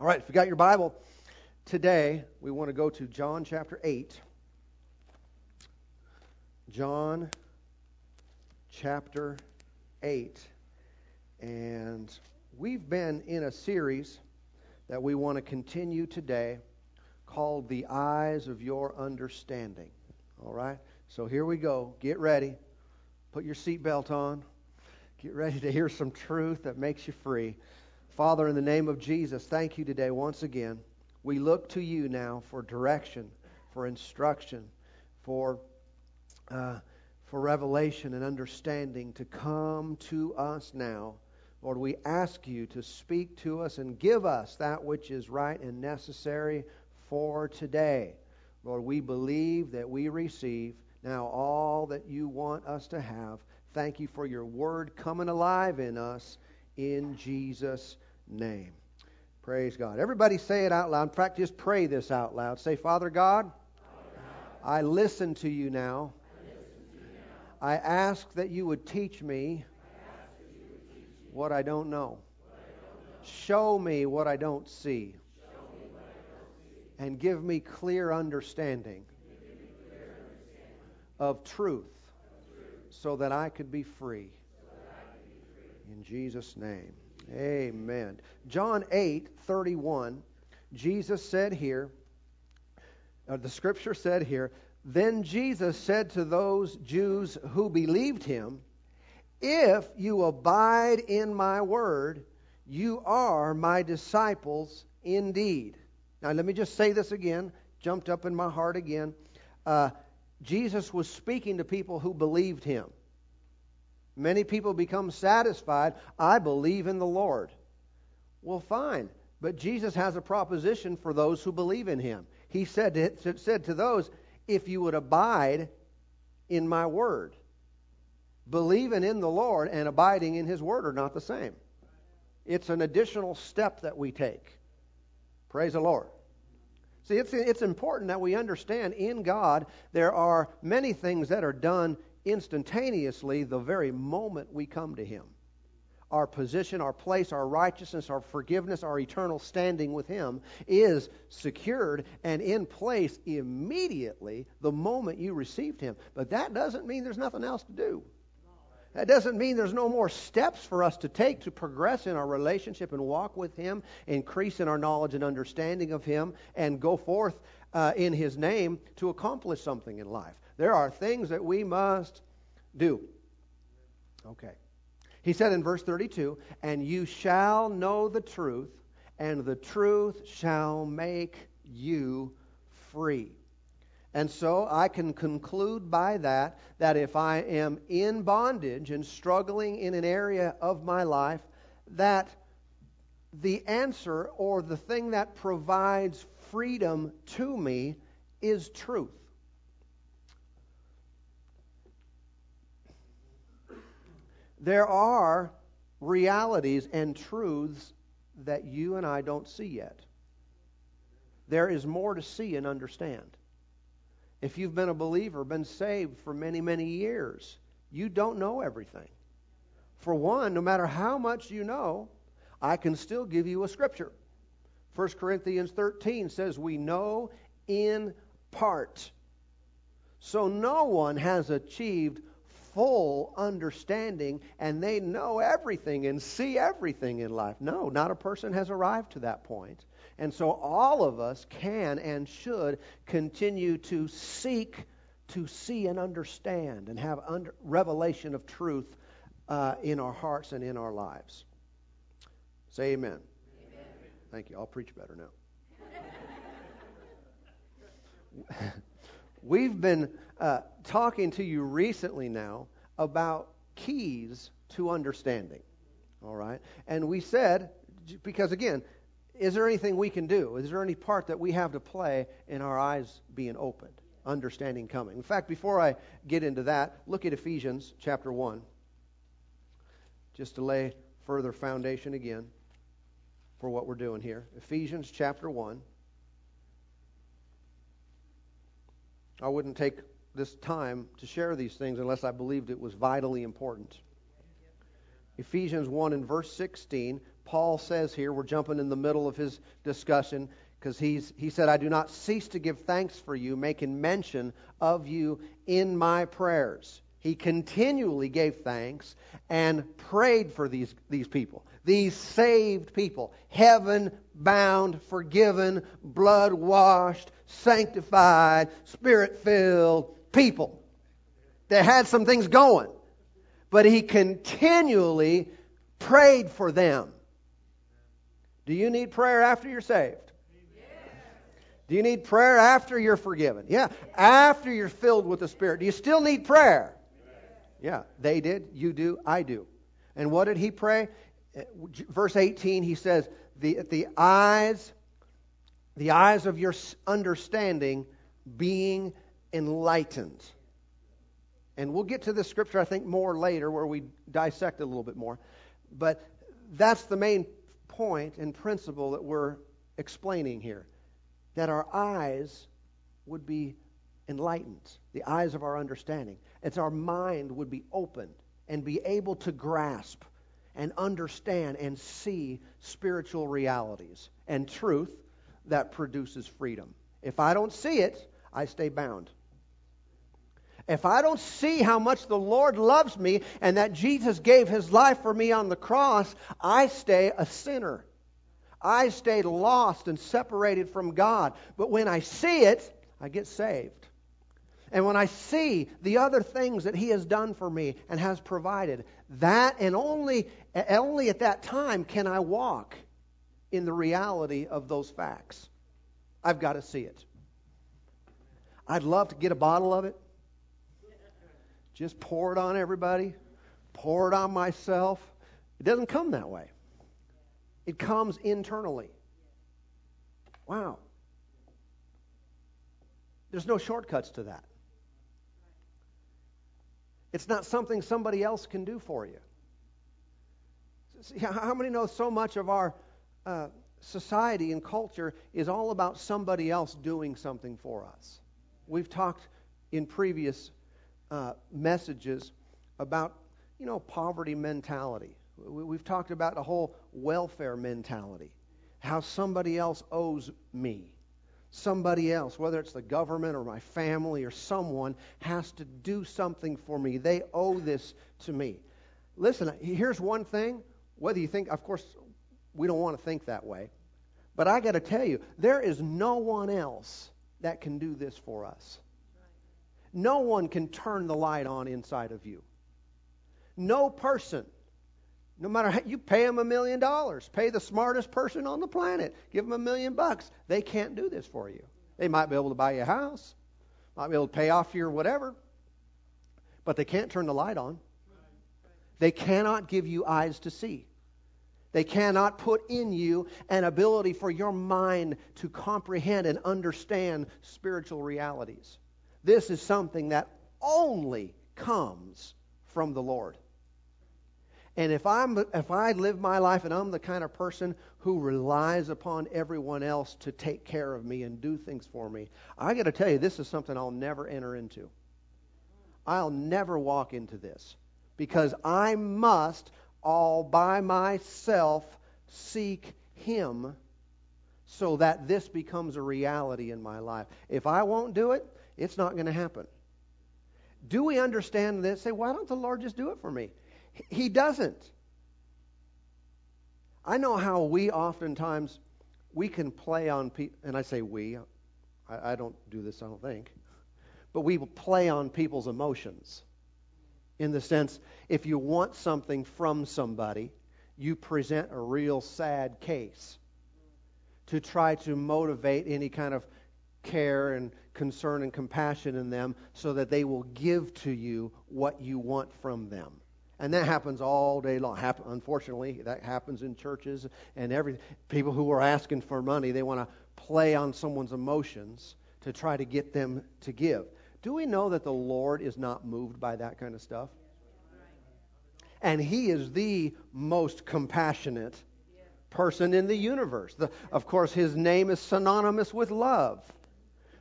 All right, if you got your Bible, today we want to go to John chapter 8. John chapter 8. And we've been in a series that we want to continue today called The Eyes of Your Understanding. All right, so here we go. Get ready. Put your seatbelt on. Get ready to hear some truth that makes you free. Father, in the name of Jesus, thank you today once again. We look to you now for direction, for instruction, for revelation and understanding to come to us now. Lord, we ask you to speak to us and give us that which is right and necessary for today. Lord, we believe that we receive now all that you want us to have. Thank you for your word coming alive in us in Jesus' name. Praise God. Everybody say it out loud. In fact, just pray this out loud. Say, Father God, I listen to you now. I ask that you would teach me what I don't know. Show me what I don't see. And give me clear understanding of truth so that I could be free. In Jesus' name, amen. John 8:31, Jesus said here, the scripture said here, then Jesus said to those Jews who believed him, if you abide in my word, you are my disciples indeed. Now let me just say this again, jumped up in my heart again. Jesus was speaking to people who believed him. Many people become satisfied, I believe in the Lord. Well, fine, but Jesus has a proposition for those who believe in him. He said to those, if you would abide in my word. Believing in the Lord and abiding in his word are not the same. It's an additional step that we take. Praise the Lord. See, it's important that we understand in God there are many things that are done instantaneously, the very moment we come to him. Our position, our place, our righteousness, our forgiveness, our eternal standing with him is secured and in place immediately the moment you received him. But that doesn't mean there's nothing else to do. That doesn't mean there's no more steps for us to take to progress in our relationship and walk with him, increase in our knowledge and understanding of him, and go forth in his name to accomplish something in life. There are things that we must do. Okay. He said in verse 32, and you shall know the truth, and the truth shall make you free. And so I can conclude by that if I am in bondage and struggling in an area of my life, that the answer or the thing that provides freedom to me is truth. There are realities and truths that you and I don't see yet. There is more to see and understand. If you've been a believer, been saved for many, many years, you don't know everything. For one, no matter how much you know, I can still give you a scripture. 1 Corinthians 13 says, we know in part. So no one has achieved full understanding and they know everything and see everything in life. No, not a person has arrived to that point. And so all of us can and should continue to seek to see and understand and have revelation of truth in our hearts and in our lives. Say amen. Amen. Thank you. I'll preach better now. We've been talking to you recently now about keys to understanding, all right? And we said, because again, is there anything we can do? Is there any part that we have to play in our eyes being opened, understanding coming? In fact, before I get into that, look at Ephesians chapter 1, just to lay further foundation again for what we're doing here. Ephesians chapter 1. I wouldn't take this time to share these things unless I believed it was vitally important. Ephesians 1 and verse 16, Paul says here, we're jumping in the middle of his discussion, because he said, I do not cease to give thanks for you, making mention of you in my prayers. He continually gave thanks and prayed for these people, these saved people, heaven-bound, forgiven, blood-washed, sanctified, spirit-filled people. They had some things going, but he continually prayed for them. Do you need prayer after you're saved? Do you need prayer after you're forgiven? Yeah. After you're filled with the Spirit. Do you still need prayer? Yeah. They did. You do. I do. And what did he pray? Verse 18, he says, the eyes of your understanding being enlightened. And we'll get to this scripture, I think, more later where we dissect it a little bit more. But that's the main point and principle that we're explaining here. That our eyes would be enlightened, the eyes of our understanding. It's our mind would be opened and be able to grasp and understand and see spiritual realities and truth that produces freedom. If I don't see it, I stay bound. If I don't see how much the Lord loves me and that Jesus gave his life for me on the cross, I stay a sinner. I stayed lost and separated from God. But when I see it, I get saved. And when I see the other things that He has done for me and has provided, that and only at that time can I walk in the reality of those facts. I've got to see it. I'd love to get a bottle of it. Just pour it on everybody. Pour it on myself. It doesn't come that way. It comes internally. Wow. There's no shortcuts to that. It's not something somebody else can do for you. See, how many know so much of our society and culture is all about somebody else doing something for us? We've talked in previous messages about, poverty mentality. We've talked about the whole welfare mentality, how somebody else owes me. Somebody else, whether it's the government or my family or someone, has to do something for me. They owe this to me. Listen, here's one thing. Whether you think, of course, we don't want to think that way. But I got to tell you, there is no one else that can do this for us. No one can turn the light on inside of you. No person. No matter how you pay them $1 million, pay the smartest person on the planet, give them $1 million, they can't do this for you. They might be able to buy you a house, might be able to pay off your whatever, but they can't turn the light on. They cannot give you eyes to see. They cannot put in you an ability for your mind to comprehend and understand spiritual realities. This is something that only comes from the Lord. And if I live my life and I'm the kind of person who relies upon everyone else to take care of me and do things for me, I got to tell you, this is something I'll never enter into. I'll never walk into this because I must all by myself seek Him so that this becomes a reality in my life. If I won't do it, it's not going to happen. Do we understand this? Say, why don't the Lord just do it for me? He doesn't. I know how we oftentimes, we can play on people, and I say we, I don't do this, I don't think, but we will play on people's emotions. In the sense, if you want something from somebody, you present a real sad case to try to motivate any kind of care and concern and compassion in them so that they will give to you what you want from them. And that happens all day long. Unfortunately, that happens in churches and everything. People who are asking for money, they want to play on someone's emotions to try to get them to give. Do we know that the Lord is not moved by that kind of stuff? And He is the most compassionate person in the universe. Of course, His name is synonymous with love.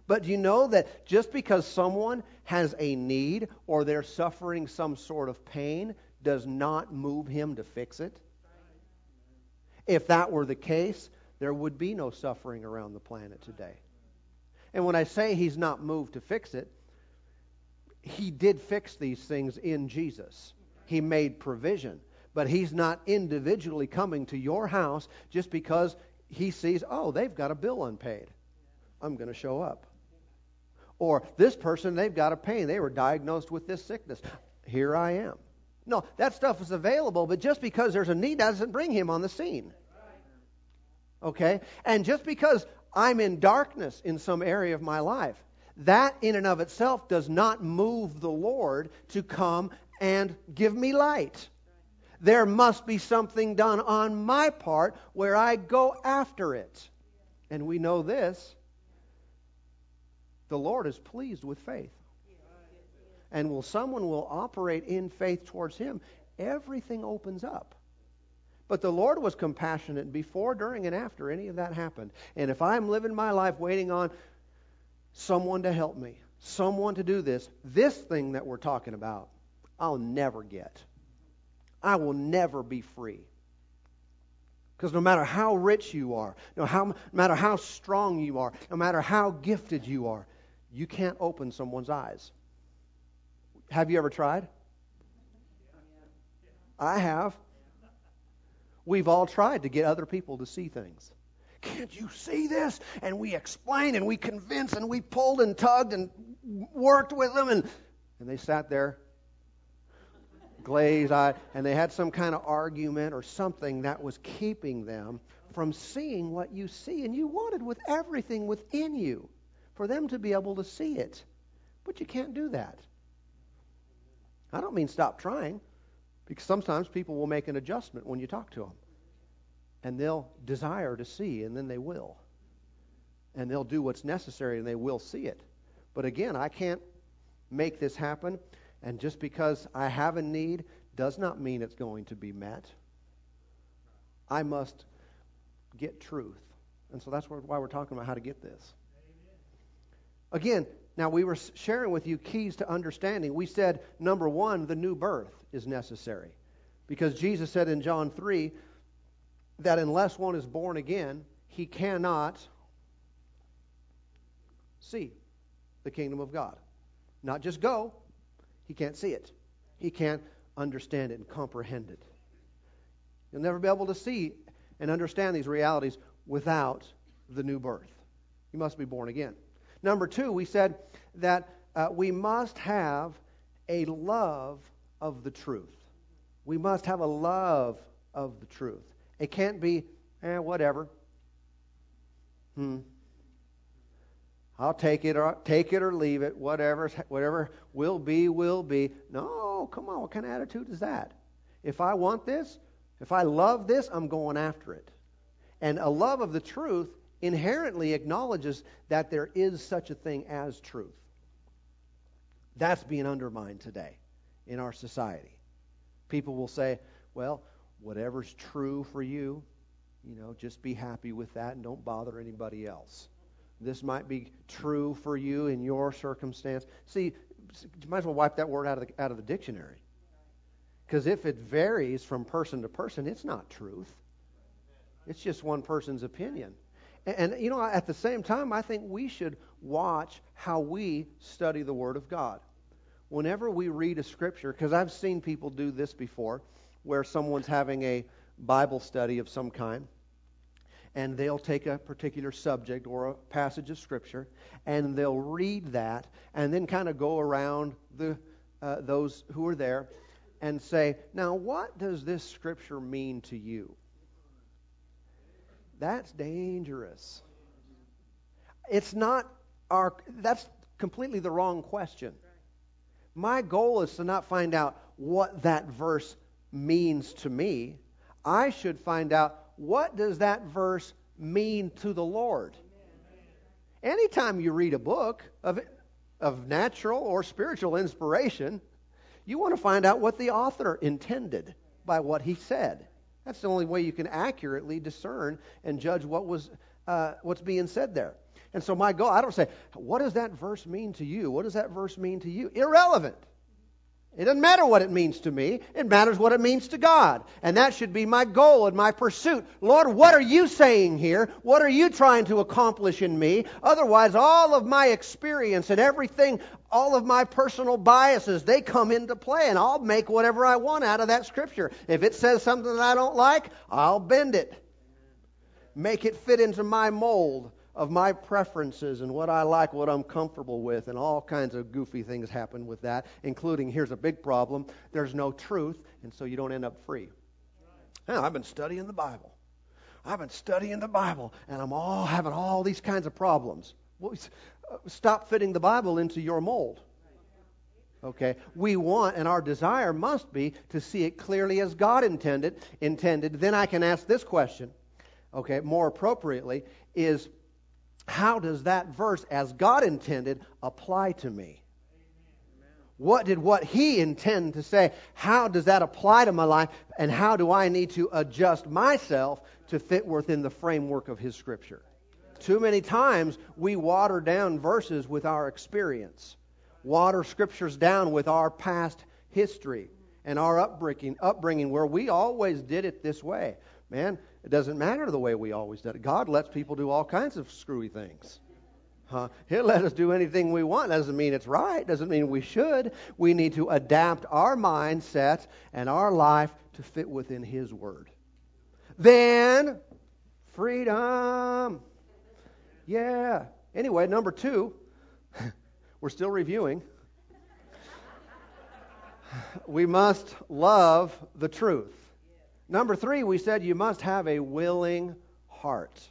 But do you know that just because someone has a need or they're suffering some sort of pain does not move him to fix it. If that were the case, there would be no suffering around the planet today. And when I say he's not moved to fix it, he did fix these things in Jesus. He made provision. But he's not individually coming to your house just because he sees, oh, they've got a bill unpaid. I'm going to show up. Or this person, they've got a pain. They were diagnosed with this sickness. Here I am. No, that stuff is available, but just because there's a need doesn't bring him on the scene. Okay? And just because I'm in darkness in some area of my life, that in and of itself does not move the Lord to come and give me light. There must be something done on my part where I go after it. And we know this. The Lord is pleased with faith. And will someone will operate in faith towards him, everything opens up. But the Lord was compassionate before, during, and after any of that happened. And if I'm living my life waiting on someone to help me, someone to do this thing that we're talking about, I'll never get. I will never be free. Because no matter how rich you are, no matter how strong you are, no matter how gifted you are, you can't open someone's eyes. Have you ever tried? I have. We've all tried to get other people to see things. Can't you see this? And we explain and we convince and we pulled and tugged and worked with them. And they sat there, glazed eyed, and they had some kind of argument or something that was keeping them from seeing what you see. And you wanted with everything within you for them to be able to see it. But you can't do that. I don't mean stop trying, because sometimes people will make an adjustment when you talk to them. And they'll desire to see, and then they will. And they'll do what's necessary, and they will see it. But again, I can't make this happen. And just because I have a need does not mean it's going to be met. I must get truth. And so that's why we're talking about how to get this. Again, now, we were sharing with you keys to understanding. We said, number one, the new birth is necessary. Because Jesus said in John 3 that unless one is born again, he cannot see the kingdom of God. Not just go. He can't see it. He can't understand it and comprehend it. You'll never be able to see and understand these realities without the new birth. You must be born again. Number two, we said that we must have a love of the truth. We must have a love of the truth. It can't be, whatever. I'll take it or leave it. Whatever will be. No, come on. What kind of attitude is that? If I want this, if I love this, I'm going after it. And a love of the truth inherently acknowledges that there is such a thing as truth. That's being undermined today in our society. People will say, well, whatever's true for you, just be happy with that and don't bother anybody else. This might be true for you in your circumstance. See, you might as well wipe that word out of the dictionary. Because if it varies from person to person, it's not truth. It's just one person's opinion. And, at the same time, I think we should watch how we study the Word of God. Whenever we read a scripture, because I've seen people do this before, where someone's having a Bible study of some kind, and they'll take a particular subject or a passage of scripture, and they'll read that, and then kind of go around those who are there and say, now, what does this scripture mean to you? That's dangerous. That's completely the wrong question. My goal is to not find out what that verse means to me. I should find out, what does that verse mean to the Lord? Anytime you read a book of natural or spiritual inspiration, you want to find out what the author intended by what he said. That's the only way you can accurately discern and judge what was what's being said there. And so my goal, I don't say, what does that verse mean to you? Irrelevant. It doesn't matter what it means to me. It matters what it means to God. And that should be my goal and my pursuit. Lord, what are you saying here? What are you trying to accomplish in me? Otherwise, all of my experience and everything, all of my personal biases, they come into play, and I'll make whatever I want out of that Scripture. If it says something that I don't like, I'll bend it. Make it fit into my mold of my preferences and what I like, what I'm comfortable with, and all kinds of goofy things happen with that, including, here's a big problem, there's no truth, and so you don't end up free. Now, I've been studying the Bible. And I'm all having all these kinds of problems. Well, stop fitting the Bible into your mold. Okay, we want, and our desire must be, to see it clearly as God intended. Then I can ask this question, okay, more appropriately, is, how does that verse, as God intended, apply to me? What did what He intend to say? How does that apply to my life? And how do I need to adjust myself to fit within the framework of His Scripture? Too many times we water down verses with our experience, water Scriptures down with our past history and our upbringing where we always did it this way. Man, it doesn't matter the way we always did it. God lets people do all kinds of screwy things. He'll let us do anything we want. Doesn't mean it's right. Doesn't mean we should. We need to adapt our mindset and our life to fit within His Word. Then, freedom. Yeah. Anyway, number 2, we're still reviewing. We must love the truth. Number 3, we said you must have a willing heart.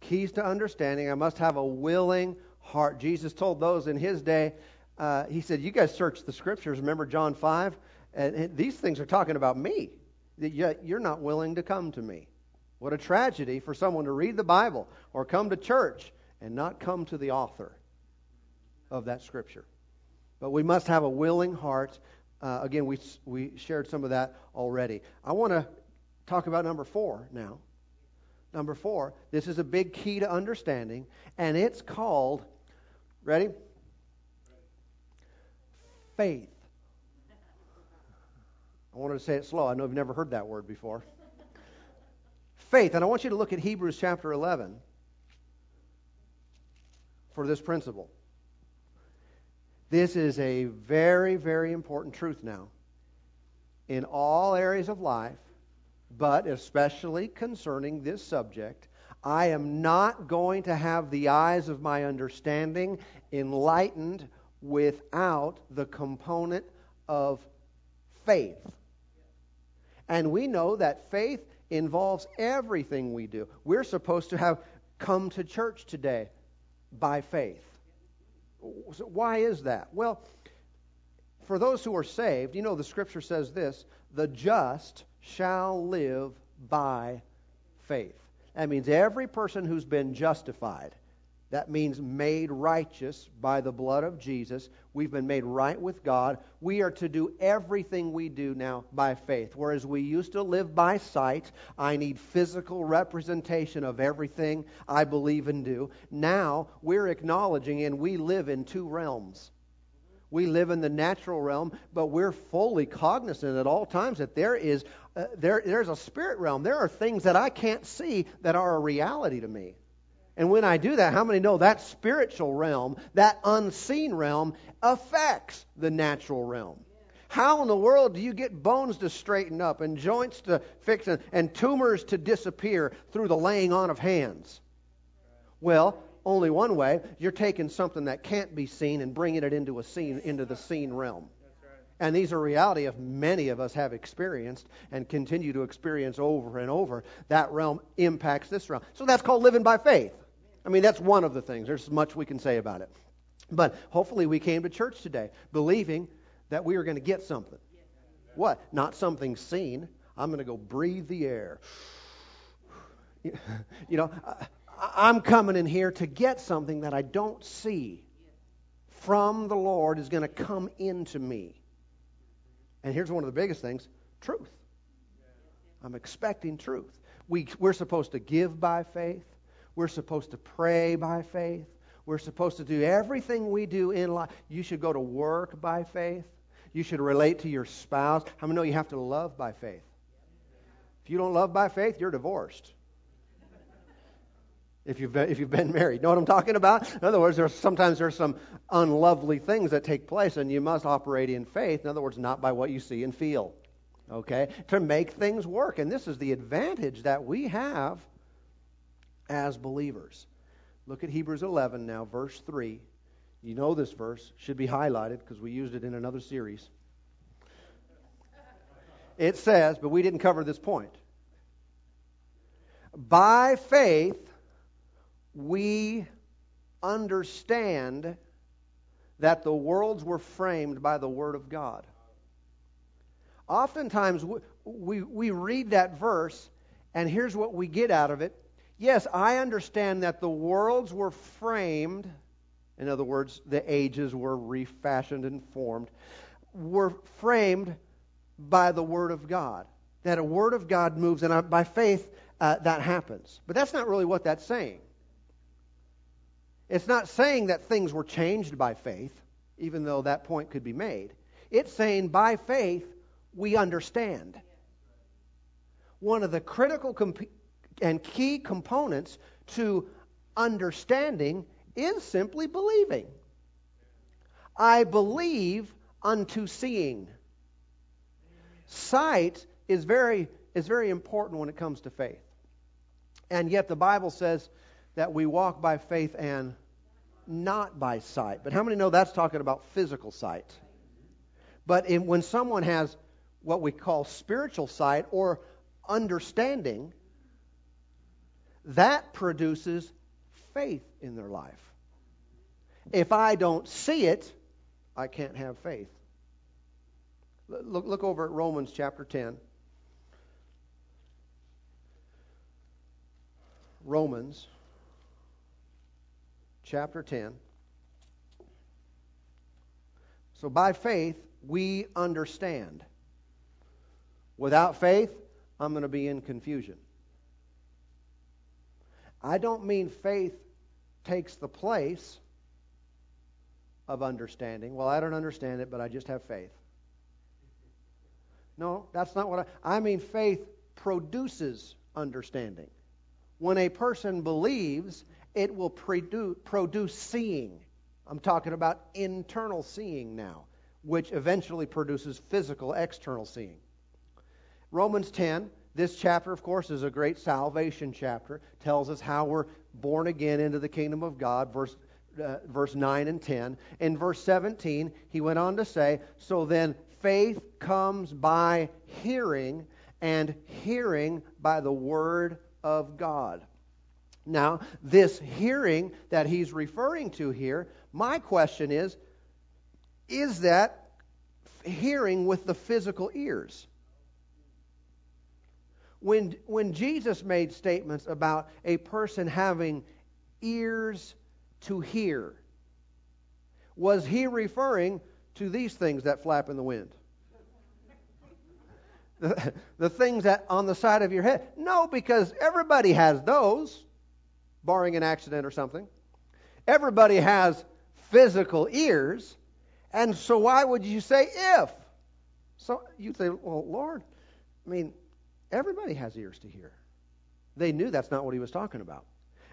Keys to understanding, I must have a willing heart. Jesus told those in His day, He said, you guys search the Scriptures. Remember John 5? And these things are talking about me. Yet you're not willing to come to me. What a tragedy for someone to read the Bible or come to church and not come to the author of that Scripture. But we must have a willing heart. Again, we shared some of that already. I want to talk about number 4 now. Number 4, this is a big key to understanding, and it's called, ready? Faith. I wanted to say it slow. I know you've never heard that word before. Faith, and I want you to look at Hebrews chapter 11 for this principle. This is a very, very important truth now in all areas of life, but especially concerning this subject. I am not going to have the eyes of my understanding enlightened without the component of faith. And we know that faith involves everything we do. We're supposed to have come to church today by faith. So why is that? Well, for those who are saved, you know the Scripture says this, the just shall live by faith. That means every person who's been justified, that means made righteous by the blood of Jesus. We've been made right with God. We are to do everything we do now by faith. Whereas we used to live by sight, I need physical representation of everything I believe and do. Now we're acknowledging, and we live in two realms. We live in the natural realm, but we're fully cognizant at all times that there's a spirit realm. There are things that I can't see that are a reality to me. And when I do that, how many know that spiritual realm, that unseen realm, affects the natural realm? How in the world do you get bones to straighten up and joints to fix and tumors to disappear through the laying on of hands? Well, only one way. You're taking something that can't be seen and bringing it into the seen realm. And these are reality of many of us have experienced and continue to experience over and over. That realm impacts this realm. So that's called living by faith. I mean, that's one of the things. There's much we can say about it. But hopefully we came to church today believing that we are going to get something. What? Not something seen. I'm going to go breathe the air. You know, I'm coming in here to get something that I don't see from the Lord is going to come into me. And here's one of the biggest things, truth. I'm expecting truth. We're supposed to give by faith. We're supposed to pray by faith. We're supposed to do everything we do in life. You should go to work by faith. You should relate to your spouse. How many know you have to love by faith? If you don't love by faith, you're divorced. If you've been married. Know what I'm talking about? In other words, there's some unlovely things that take place, and you must operate in faith. In other words, not by what you see and feel. Okay? To make things work. And this is the advantage that we have as believers. Look at Hebrews 11 now, verse 3. You know this verse. Should be highlighted because we used it in another series. It says, but we didn't cover this point. By faith, we understand that the worlds were framed by the Word of God. Oftentimes, we read that verse, and here's what we get out of it. Yes, I understand that the worlds were framed. In other words, the ages were refashioned and formed. Were framed by the Word of God. That a Word of God moves, and by faith, that happens. But that's not really what that's saying. It's not saying that things were changed by faith, even though that point could be made. It's saying by faith, we understand. One of the critical and key components to understanding is simply believing. I believe unto seeing. Sight is very important when it comes to faith. And yet the Bible says that we walk by faith and not by sight. But how many know that's talking about physical sight? But when someone has what we call spiritual sight or understanding, that produces faith in their life. If I don't see it, I can't have faith. Look over at Romans chapter 10. Romans chapter 10. So by faith, we understand. Without faith, I'm going to be in confusion. I don't mean faith takes the place of understanding. Well, I don't understand it, but I just have faith. No, that's not what I mean. Faith produces understanding. When a person believes, it will produce seeing. I'm talking about internal seeing now, which eventually produces physical external seeing. Romans 10, this chapter, of course, is a great salvation chapter. Tells us how we're born again into the kingdom of God, verse 9 and 10. In verse 17, he went on to say, so then faith comes by hearing, and hearing by the word of God. Now, this hearing that he's referring to here, my question is that hearing with the physical ears? When Jesus made statements about a person having ears to hear, was he referring to these things that flap in the wind? The things that on the side of your head? No, because everybody has those, barring an accident or something. Everybody has physical ears, and so why would you say if? So you'd say, well, Lord, I mean, everybody has ears to hear. They knew that's not what he was talking about.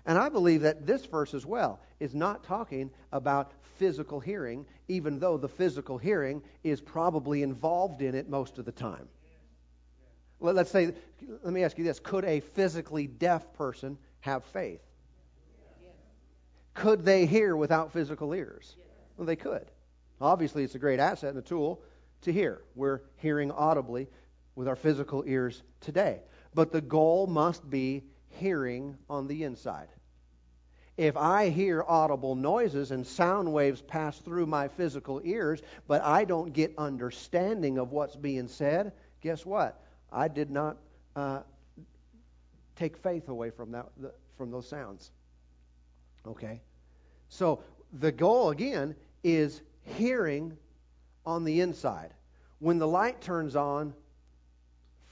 And I believe that this verse as well is not talking about physical hearing, even though the physical hearing is probably involved in it most of the time. Let me ask you this. Could a physically deaf person have faith? Could they hear without physical ears? Well, they could. Obviously, it's a great asset and a tool to hear. We're hearing audibly with our physical ears today. But the goal must be hearing on the inside. If I hear audible noises and sound waves pass through my physical ears, but I don't get understanding of what's being said, guess what? I did not take faith away from from those sounds. Okay? So the goal, again, is hearing on the inside. When the light turns on,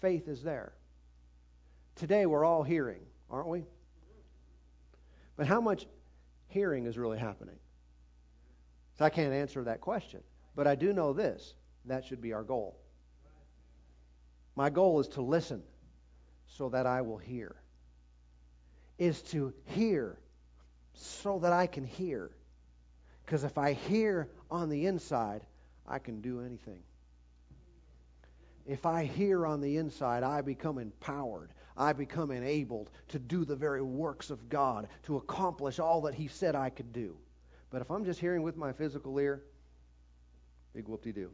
faith is there. Today we're all hearing, aren't we? But how much hearing is really happening? So I can't answer that question. But I do know this. That should be our goal. My goal is to listen so that I will hear. Is to hear so that I can hear. Because if I hear on the inside, I can do anything. If I hear on the inside, I become empowered. I become enabled to do the very works of God, to accomplish all that He said I could do. But if I'm just hearing with my physical ear, big whoop-de-doo.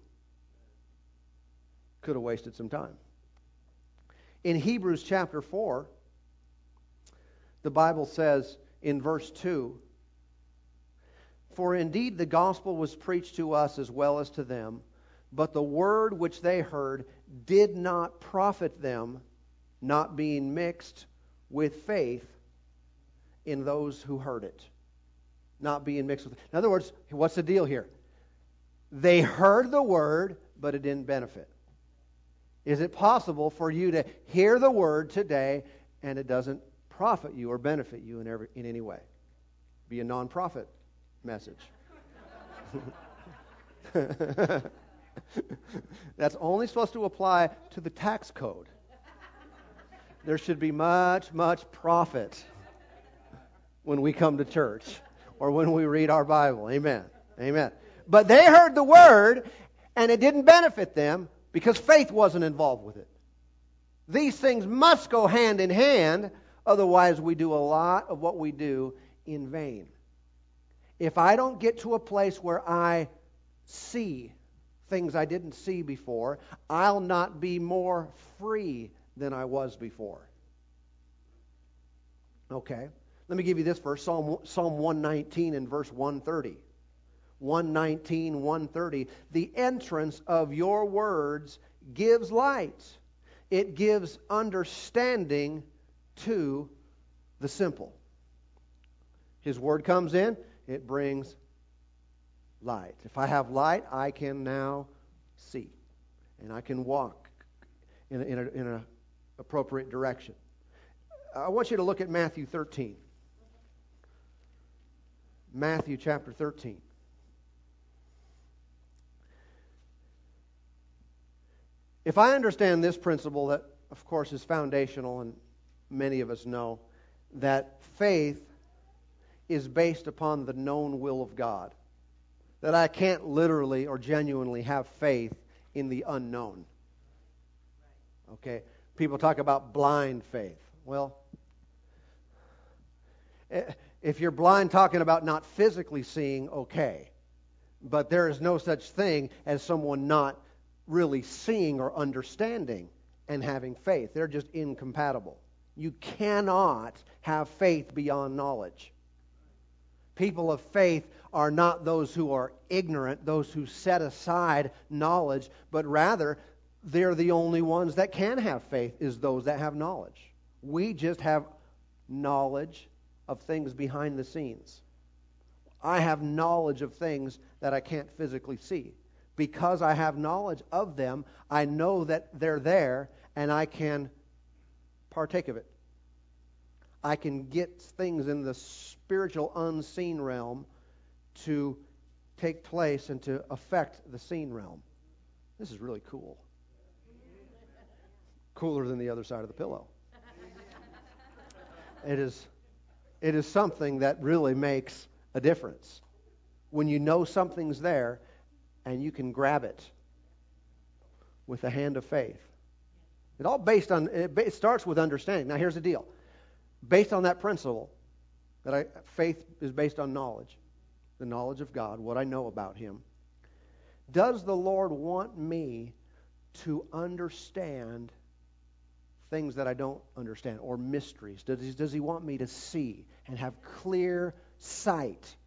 Could have wasted some time. In Hebrews chapter 4, the Bible says in verse 2, "For indeed the gospel was preached to us as well as to them, but the word which they heard did not profit them, not being mixed with faith in those who heard it." Not being mixed with... In other words, what's the deal here? They heard the word, but it didn't benefit. Is it possible for you to hear the word today and it doesn't profit you or benefit you in any way? Be a non-profit message. That's only supposed to apply to the tax code. There should be much, much profit when we come to church or when we read our Bible. Amen. Amen. But they heard the word and it didn't benefit them, because faith wasn't involved with it. These things must go hand in hand, otherwise we do a lot of what we do in vain. If I don't get to a place where I see things I didn't see before, I'll not be more free than I was before. Okay, let me give you this verse, Psalm 119 and verse 130. 119, 130, "The entrance of your words gives light. It gives understanding to the simple." His word comes in, it brings light. If I have light, I can now see. And I can walk in an appropriate direction. I want you to look at Matthew 13. Matthew chapter 13. If I understand this principle that, of course, is foundational and many of us know, that faith is based upon the known will of God, that I can't literally or genuinely have faith in the unknown. Okay? People talk about blind faith. Well, if you're blind talking about not physically seeing, okay. But there is no such thing as someone not really seeing or understanding and having faith. They're just incompatible. You cannot have faith beyond knowledge. People of faith are not those who are ignorant, those who set aside knowledge, but rather they're the only ones that can have faith, is those that have knowledge. We just have knowledge of things behind the scenes. I have knowledge of things that I can't physically see. Because I have knowledge of them, I know that they're there and I can partake of it. I can get things in the spiritual unseen realm to take place and to affect the seen realm. This is really cool. Cooler than the other side of the pillow. It is something that really makes a difference. When you know something's there, and you can grab it with a hand of faith. It all based on, it starts with understanding. Now here's the deal. Based on that principle, that faith is based on knowledge, the knowledge of God, what I know about Him. Does the Lord want me to understand things that I don't understand, or mysteries? Does He want me to see and have clear sight?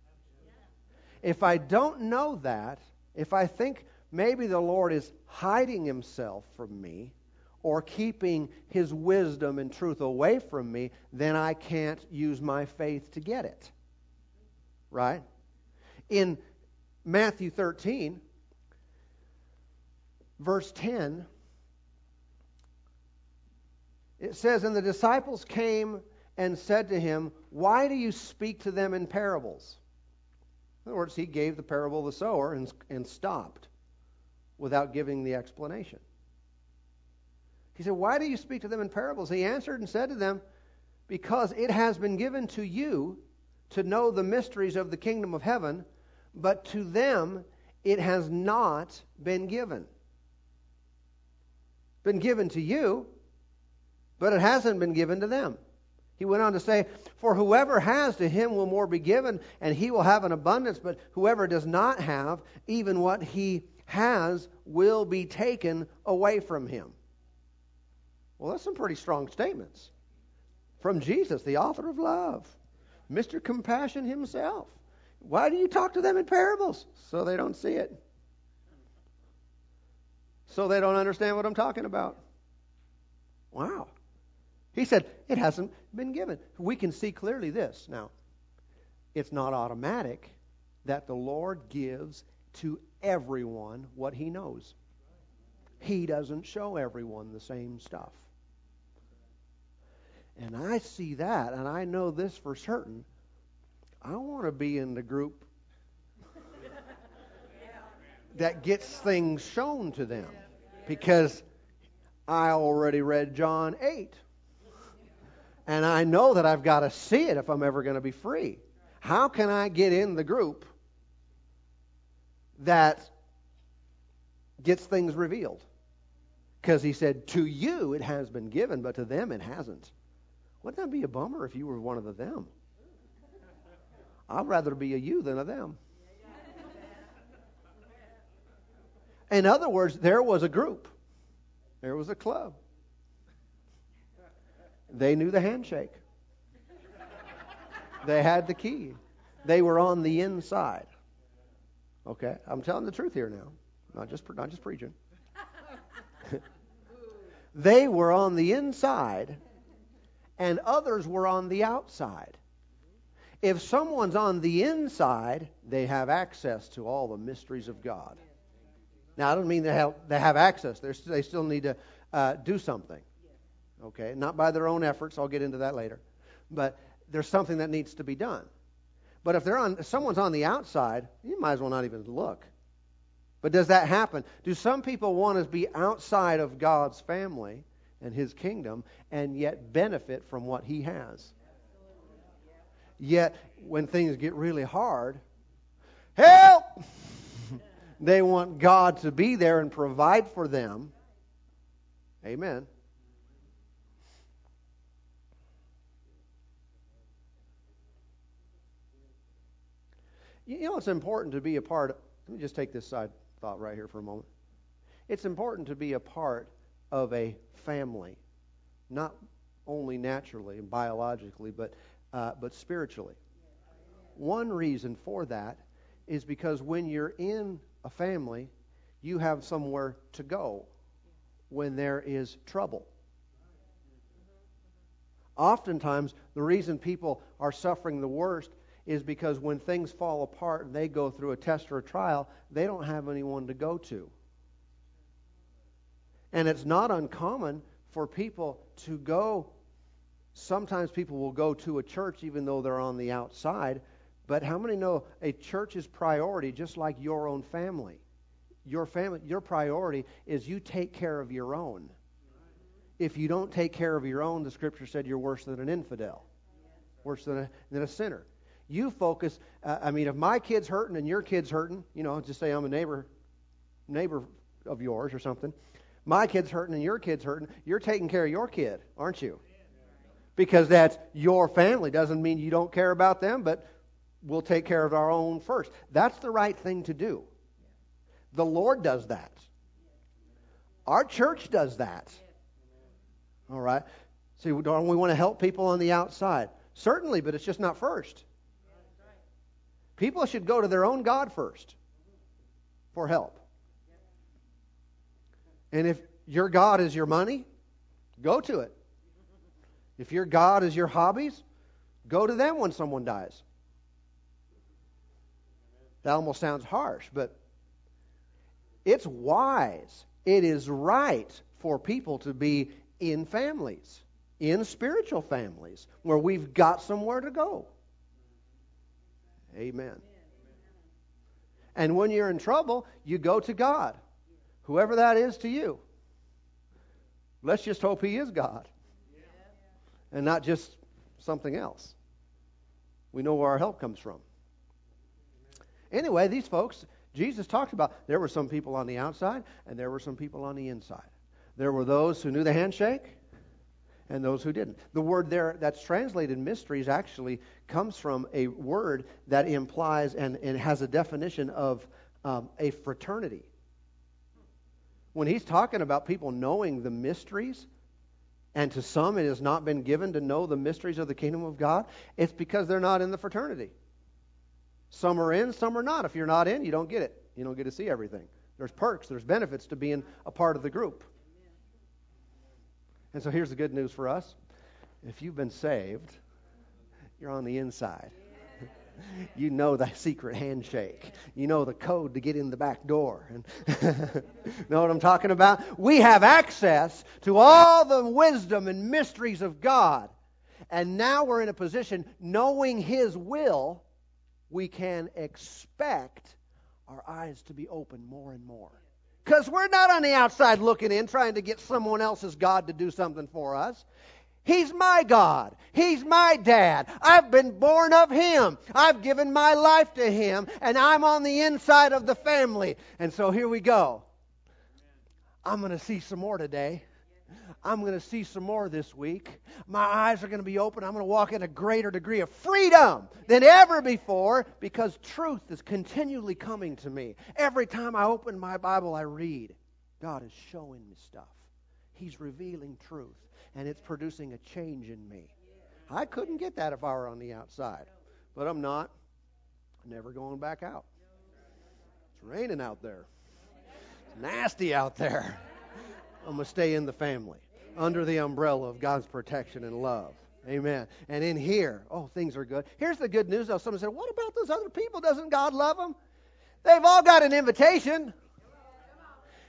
If I don't know that, if I think maybe the Lord is hiding Himself from me or keeping His wisdom and truth away from me, then I can't use my faith to get it. Right? In Matthew 13, verse 10, it says, "And the disciples came and said to Him, 'Why do you speak to them in parables?'" In other words, He gave the parable of the sower and stopped. without giving the explanation. He said, why do you speak to them in parables? He answered and said to them, because it has been given to you to know the mysteries of the kingdom of heaven, but to them it has not been given. Been given to you, but it hasn't been given to them. He went on to say, for whoever has, to him will more be given, and he will have an abundance, but whoever does not have, even what he has will be taken away from him. Well, that's some pretty strong statements from Jesus, the author of love, Mr. Compassion himself. Why do you talk to them in parables? So they don't see it. So they don't understand what I'm talking about. Wow. He said, it hasn't been given. We can see clearly this. Now, it's not automatic that the Lord gives to everyone what he knows. He doesn't show everyone the same stuff. And I see that, and I know this for certain. I want to be in the group that gets things shown to them, because I already read John 8. And I know that I've got to see it if I'm ever going to be free. How can I get in the group that gets things revealed? Because he said, to you it has been given, but to them it hasn't. Wouldn't that be a bummer if you were one of the them? I'd rather be a you than a them. In other words, there was a group. There was a club. They knew the handshake. They had the key. They were on the inside. Okay, I'm telling the truth here now. Not just preaching. They were on the inside, and others were on the outside. If someone's on the inside, they have access to all the mysteries of God. Now, I don't mean they have access. They still need to do something. Okay, not by their own efforts. I'll get into that later. But there's something that needs to be done. But if someone's on the outside, you might as well not even look. But does that happen? Do some people want to be outside of God's family and his kingdom and yet benefit from what he has? Yet when things get really hard, help! They want God to be there and provide for them. Amen. You know, it's important to be a part of, let me just take this side thought right here for a moment. It's important to be a part of a family, not only naturally and biologically, but spiritually. One reason for that is because when you're in a family, you have somewhere to go when there is trouble. Oftentimes, the reason people are suffering the worst is because when things fall apart and they go through a test or a trial, they don't have anyone to go to. And it's not uncommon for people to go, sometimes people will go to a church even though they're on the outside, but how many know a church's priority, just like your own family? Your priority is you take care of your own. If you don't take care of your own, the scripture said you're worse than an infidel, worse than a sinner. You focus, if my kid's hurting and your kid's hurting, you know, just say I'm a neighbor of yours or something. My kid's hurting and your kid's hurting. You're taking care of your kid, aren't you? Because that's your family. Doesn't mean you don't care about them, but we'll take care of our own first. That's the right thing to do. The Lord does that. Our church does that. All right. See, don't we want to help people on the outside? Certainly, but it's just not first. People should go to their own God first for help. And if your God is your money, go to it. If your God is your hobbies, go to them when someone dies. That almost sounds harsh, but it's wise. It is right for people to be in families, in spiritual families, where we've got somewhere to go. Amen. And when you're in trouble, you go to God. whoever that is to you. Let's just hope he is God and not just something else. We know where our help comes from. Anyway, these folks, Jesus talked about, there were some people on the outside and there were some people on the inside. There were those who knew the handshake and those who didn't. The word there that's translated mysteries actually comes from a word that implies and has a definition of a fraternity. When he's talking about people knowing the mysteries, and to some it has not been given to know the mysteries of the kingdom of God, it's because they're not in the fraternity. Some are in, some are not. If you're not in, you don't get it. You don't get to see everything. There's perks, there's benefits to being a part of the group. And so here's the good news for us. If you've been saved, you're on the inside. You know the secret handshake. You know the code to get in the back door. And know what I'm talking about? We have access to all the wisdom and mysteries of God. And now we're in a position, knowing His will, we can expect our eyes to be open more and more. Because we're not on the outside looking in, trying to get someone else's God to do something for us. He's my God. He's my dad. I've been born of Him. I've given my life to Him, and I'm on the inside of the family. And so here we go. I'm going to see some more today. I'm going to see some more this week. My eyes are going to be open. I'm going to walk in a greater degree of freedom than ever before, because truth is continually coming to me. Every time I open my Bible, I read. God is showing me stuff. He's revealing truth, and it's producing a change in me. I couldn't get that if I were on the outside, but I'm not. I'm never going back out. It's raining out there. It's nasty out there. I'm going to stay in the family, under the umbrella of God's protection and love. Amen. And in here, oh, things are good. Here's the good news, though. Someone said, what about those other people? Doesn't God love them? They've all got an invitation.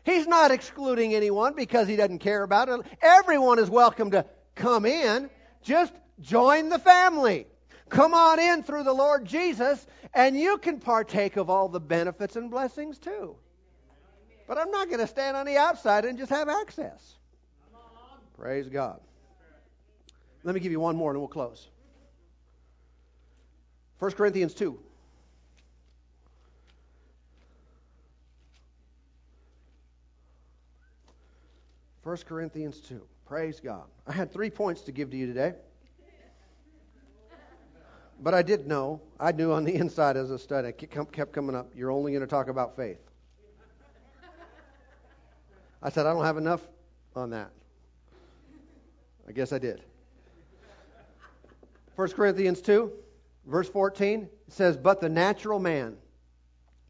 He's not excluding anyone because He doesn't care about it. Everyone is welcome to come in. Just join the family. Come on in through the Lord Jesus, and you can partake of all the benefits and blessings too. But I'm not going to stand on the outside and just have access. Praise God. Let me give you one more and we'll close. 1 Corinthians 2. Praise God. I had 3 points to give to you today. But I knew on the inside as a study, it kept coming up, you're only going to talk about faith. I said, I don't have enough on that. I guess I did. 1 Corinthians 2, verse 14, it says, but the natural man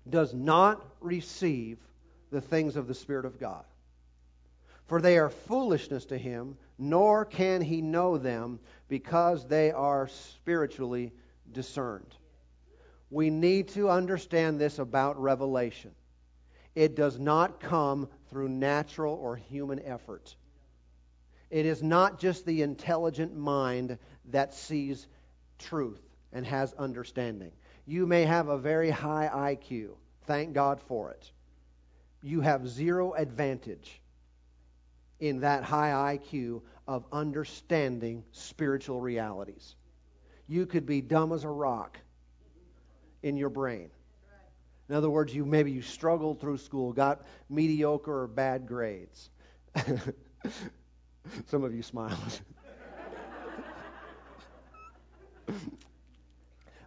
does not receive the things of the Spirit of God, for they are foolishness to him, nor can he know them, because they are spiritually discerned. We need to understand this about revelation. It does not come through natural or human effort. It is not just the intelligent mind that sees truth and has understanding. You may have a very high IQ. Thank God for it. You have zero advantage in that high IQ of understanding spiritual realities. You could be dumb as a rock in your brain. In other words, you struggled through school, got mediocre or bad grades. Some of you smiled.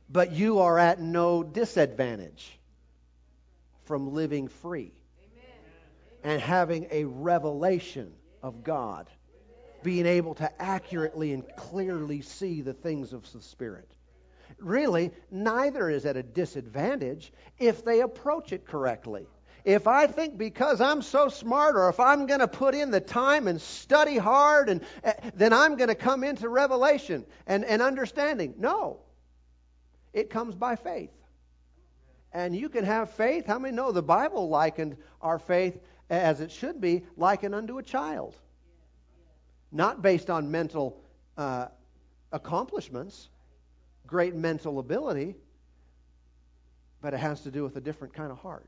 But you are at no disadvantage from living free. Amen. And having a revelation of God, being able to accurately and clearly see the things of the Spirit. Really, neither is at a disadvantage if they approach it correctly. If I think because I'm so smart, or if I'm going to put in the time and study hard, and then I'm going to come into revelation and understanding. No. It comes by faith. And you can have faith. How many know the Bible likened our faith, as it should be, likened unto a child? Not based on mental accomplishments, great mental ability, but it has to do with a different kind of heart.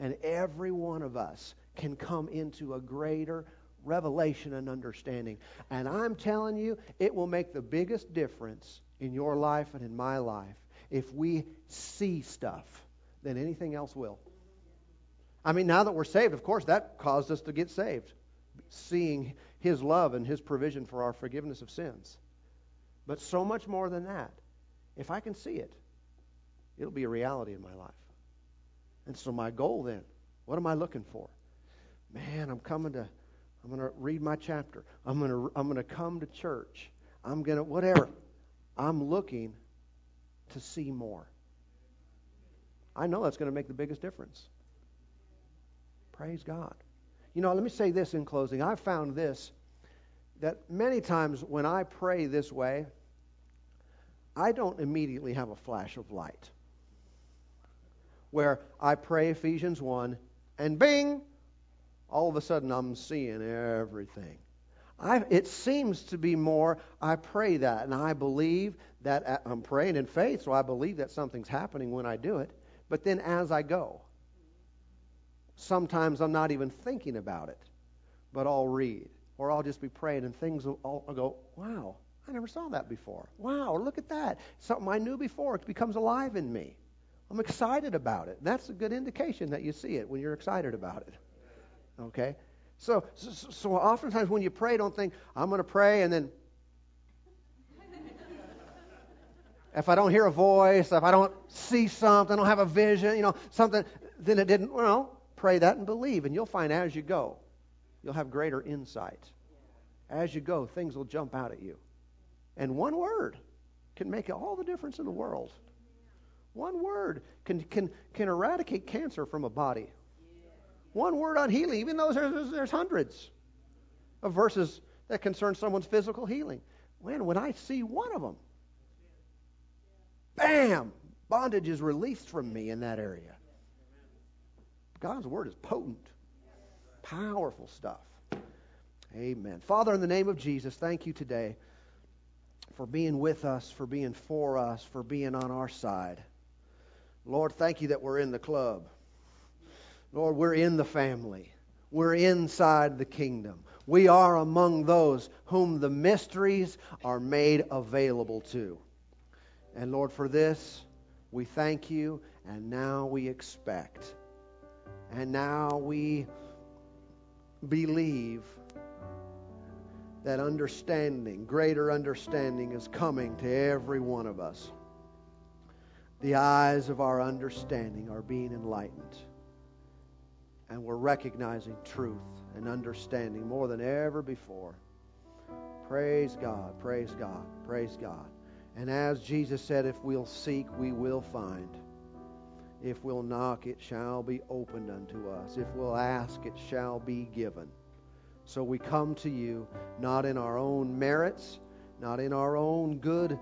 And every one of us can come into a greater revelation and understanding. And I'm telling you, it will make the biggest difference in your life and in my life if we see stuff than anything else will. I mean, now that we're saved, of course, that caused us to get saved, seeing His love and His provision for our forgiveness of sins. But so much more than that, if I can see it, it'll be a reality in my life. And so my goal then, what am I looking for? Man, I'm going to read my chapter. I'm going to come to church. I'm going to whatever. I'm looking to see more. I know that's going to make the biggest difference. Praise God. You know, let me say this in closing. I've found this, that many times when I pray this way, I don't immediately have a flash of light where I pray Ephesians 1 and bing, all of a sudden I'm seeing everything. It seems to be more, I pray that, and I believe that I'm praying in faith, so I believe that something's happening when I do it. But then as I go, sometimes I'm not even thinking about it, but I'll read, or I'll just be praying, and things I'll go, wow, I never saw that before. Wow, look at that. Something I knew before, it becomes alive in me. I'm excited about it. That's a good indication that you see it when you're excited about it. Okay? So oftentimes when you pray, don't think, I'm going to pray, and then if I don't hear a voice, if I don't see something, I don't have a vision, something, then it didn't, pray that and believe, and you'll find as you go, you'll have greater insight. As you go, things will jump out at you. And one word can make all the difference in the world. One word can eradicate cancer from a body. One word on healing, even though there's hundreds of verses that concern someone's physical healing. Man, when I see one of them, bam, bondage is released from me in that area. God's word is potent, powerful stuff. Amen. Father, in the name of Jesus, thank you today for being with us, for being for us, for being on our side. Lord, thank you that we're in the club. Lord, we're in the family. We're inside the kingdom. We are among those whom the mysteries are made available to. And Lord, for this, we thank you, and now we expect. And now we believe that understanding, greater understanding is coming to every one of us. The eyes of our understanding are being enlightened. And we're recognizing truth and understanding more than ever before. Praise God, praise God, praise God. And as Jesus said, if we'll seek, we will find. If we'll knock, it shall be opened unto us. If we'll ask, it shall be given. So we come to you, not in our own merits, not in our own good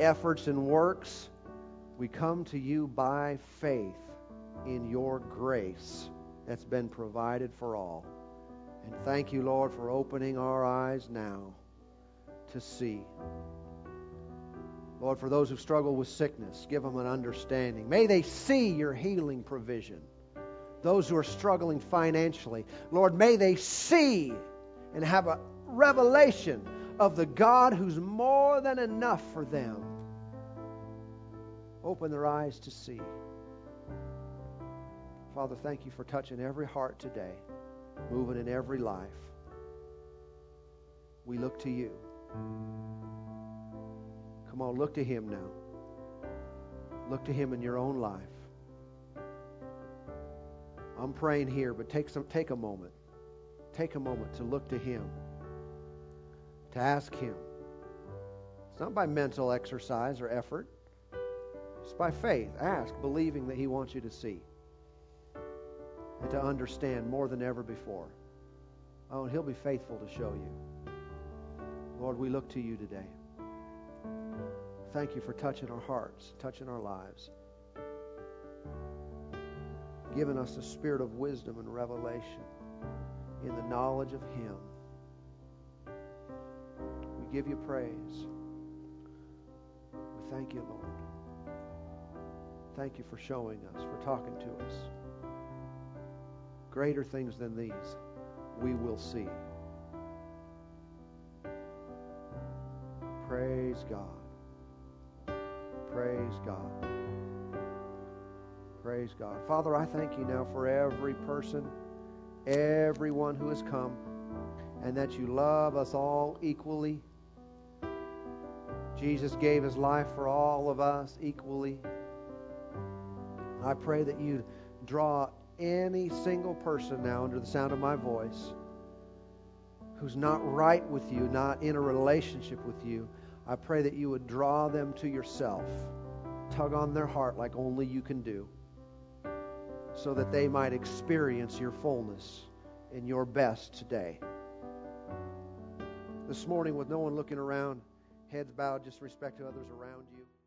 efforts and works. We come to you by faith in your grace that's been provided for all. And thank you, Lord, for opening our eyes now to see. Lord, for those who struggle with sickness, give them an understanding. May they see your healing provision. Those who are struggling financially, Lord, may they see and have a revelation of the God who's more than enough for them. Open their eyes to see. Father, thank you for touching every heart today, moving in every life. We look to you. Come on, look to Him now. Look to Him in your own life. I'm praying here, but take a moment. Take a moment to look to Him, to ask Him. It's not by mental exercise or effort. It's by faith. Ask, believing that He wants you to see and to understand more than ever before. Oh, and He'll be faithful to show you. Lord, we look to you today. Thank you for touching our hearts, touching our lives, giving us a spirit of wisdom and revelation in the knowledge of Him. We give you praise. We thank you, Lord. Thank you for showing us, for talking to us. greater things than these we will see. Praise God. Praise God. Praise God. Father, I thank you now for every person, everyone who has come, and that you love us all equally. Jesus gave his life for all of us equally. I pray that you draw any single person now under the sound of my voice who's not right with you, not in a relationship with you. I pray that you would draw them to yourself, tug on their heart like only you can do, so that they might experience your fullness and your best today. This morning, with no one looking around, heads bowed, just respect to others around you.